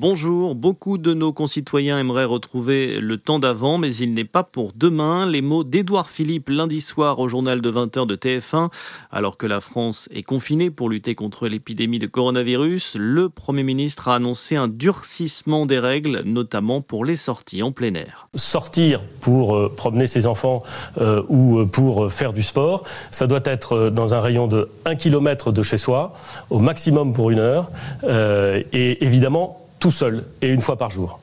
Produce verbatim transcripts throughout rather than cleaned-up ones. Bonjour, beaucoup de nos concitoyens aimeraient retrouver le temps d'avant, mais il n'est pas pour demain. Les mots d'Edouard Philippe lundi soir au journal de vingt heures de T F un. Alors que la France est confinée pour lutter contre l'épidémie de coronavirus, le Premier ministre a annoncé un durcissement des règles, notamment pour les sorties en plein air. Sortir pour euh, promener ses enfants euh, ou pour euh, faire du sport, ça doit être euh, dans un rayon de un kilomètre de chez soi, au maximum pour une heure, euh, et évidemment tout seul et une fois par jour.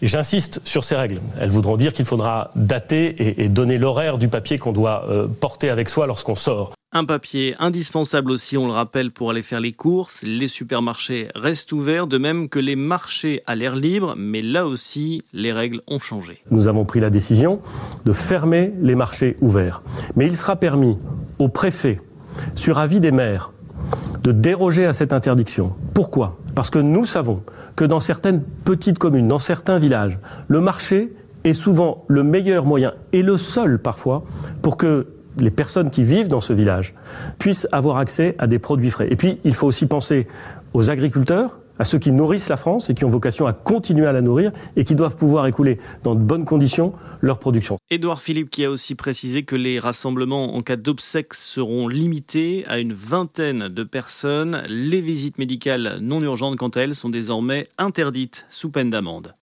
Et j'insiste sur ces règles. Elles voudront dire qu'il faudra dater et, et donner l'horaire du papier qu'on doit euh, porter avec soi lorsqu'on sort. Un papier indispensable aussi, on le rappelle, pour aller faire les courses. Les supermarchés restent ouverts, de même que les marchés à l'air libre. Mais là aussi, les règles ont changé. Nous avons pris la décision de fermer les marchés ouverts. Mais il sera permis aux préfets, sur avis des maires, de déroger à cette interdiction. Pourquoi ? Parce que nous savons que dans certaines petites communes, dans certains villages, le marché est souvent le meilleur moyen, et le seul parfois, pour que les personnes qui vivent dans ce village puissent avoir accès à des produits frais. Et puis, il faut aussi penser aux agriculteurs, à ceux qui nourrissent la France et qui ont vocation à continuer à la nourrir et qui doivent pouvoir écouler dans de bonnes conditions leur production. Edouard Philippe qui a aussi précisé que les rassemblements en cas d'obsèques seront limités à une vingtaine de personnes. Les visites médicales non urgentes, quant à elles, sont désormais interdites sous peine d'amende.